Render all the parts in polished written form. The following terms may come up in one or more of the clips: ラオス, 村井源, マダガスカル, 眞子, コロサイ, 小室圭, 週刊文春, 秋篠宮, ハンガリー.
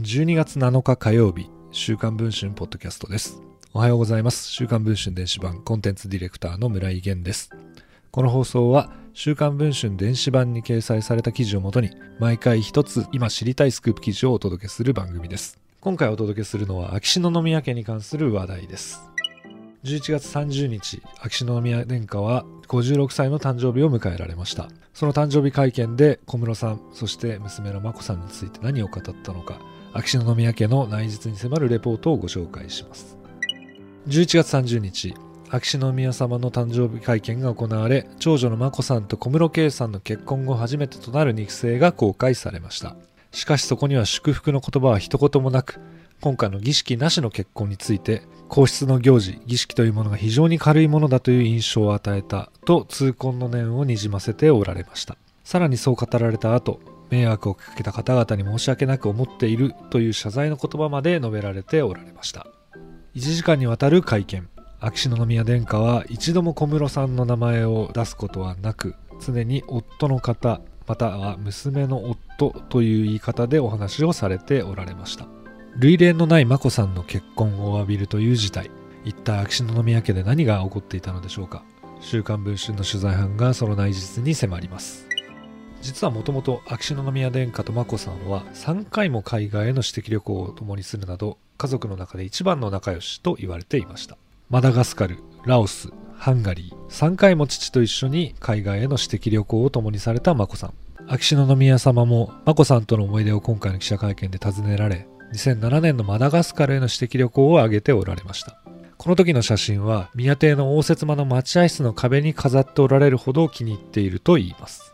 12月7日火曜日、週刊文春ポッドキャストです。おはようございます。週刊文春電子版コンテンツディレクターの村井源です。この放送は週刊文春電子版に掲載された記事をもとに、毎回一つ今知りたいスクープ記事をお届けする番組です。今回お届けするのは秋篠宮家に関する話題です。11月30日、秋篠宮殿下は56歳の誕生日を迎えられました。その誕生日会見で小室さん、そして娘の眞子さんについて何を語ったのか、秋篠宮家の内実に迫るレポートをご紹介します。11月30日、秋篠宮様の誕生日会見が行われ、長女の眞子さんと小室圭さんの結婚後初めてとなる肉声が公開されました。しかしそこには祝福の言葉は一言もなく、今回の儀式なしの結婚について、皇室の行事、儀式というものが非常に軽いものだという印象を与えたと痛恨の念をにじませておられました。さらにそう語られた後、迷惑をかけた方々に申し訳なく思っているという謝罪の言葉まで述べられておられました。1時間にわたる会見。秋篠宮殿下は一度も小室さんの名前を出すことはなく、常に夫の方、または娘の夫という言い方でお話をされておられました。類例のない眞子さんの結婚を詫びるという事態。一体秋篠宮家で何が起こっていたのでしょうか。週刊文春の取材班がその内実に迫ります。実はもともと秋篠宮殿下と眞子さんは3回も海外への私的旅行を共にするなど、家族の中で一番の仲良しと言われていました。マダガスカル、ラオス、ハンガリー、3回も父と一緒に海外への私的旅行を共にされた眞子さん。秋篠宮様も眞子さんとの思い出を今回の記者会見で尋ねられ、2007年のマダガスカルへの私的旅行を挙げておられました。この時の写真は宮邸の応接間の待合室の壁に飾っておられるほど気に入っているといいます。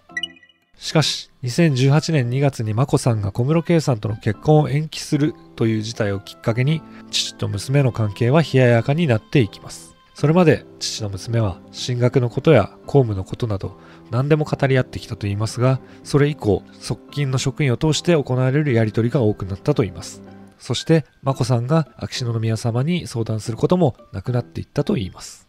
しかし2018年2月に眞子さんが小室圭さんとの結婚を延期するという事態をきっかけに、父と娘の関係は冷ややかになっていきます。それまで父の娘は進学のことや公務のことなど何でも語り合ってきたといいますが、それ以降側近の職員を通して行われるやり取りが多くなったといいます。そして眞子さんが秋篠宮様に相談することもなくなっていったといいます。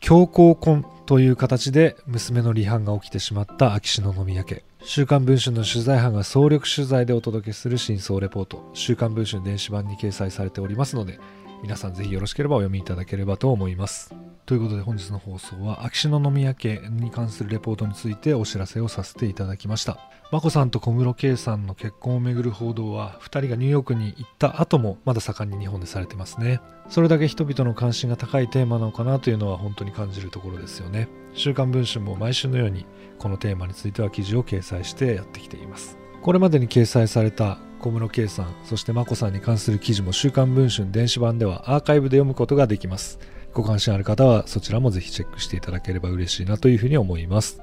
強行婚という形で娘の離反が起きてしまった秋篠宮家。週刊文春の取材班が総力取材でお届けする真相レポート、週刊文春電子版に掲載されておりますので、皆さんぜひよろしければお読みいただければと思います。ということで本日の放送は秋篠宮家に関するレポートについてお知らせをさせていただきました。眞子さんと小室圭さんの結婚をめぐる報道は2人がニューヨークに行った後もまだ盛んに日本でされてますね。それだけ人々の関心が高いテーマなのかなというのは本当に感じるところですよね。週刊文春も毎週のようにこのテーマについては記事を掲載してやってきています。これまでに掲載された小室圭さん、そして眞子さんに関する記事も週刊文春電子版ではアーカイブで読むことができます。ご関心ある方はそちらもぜひチェックしていただければ嬉しいなというふうに思います。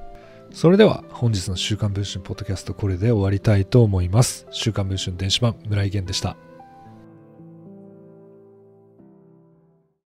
それでは本日の週刊文春ポッドキャスト、これで終わりたいと思います。週刊文春電子版、村井源でした。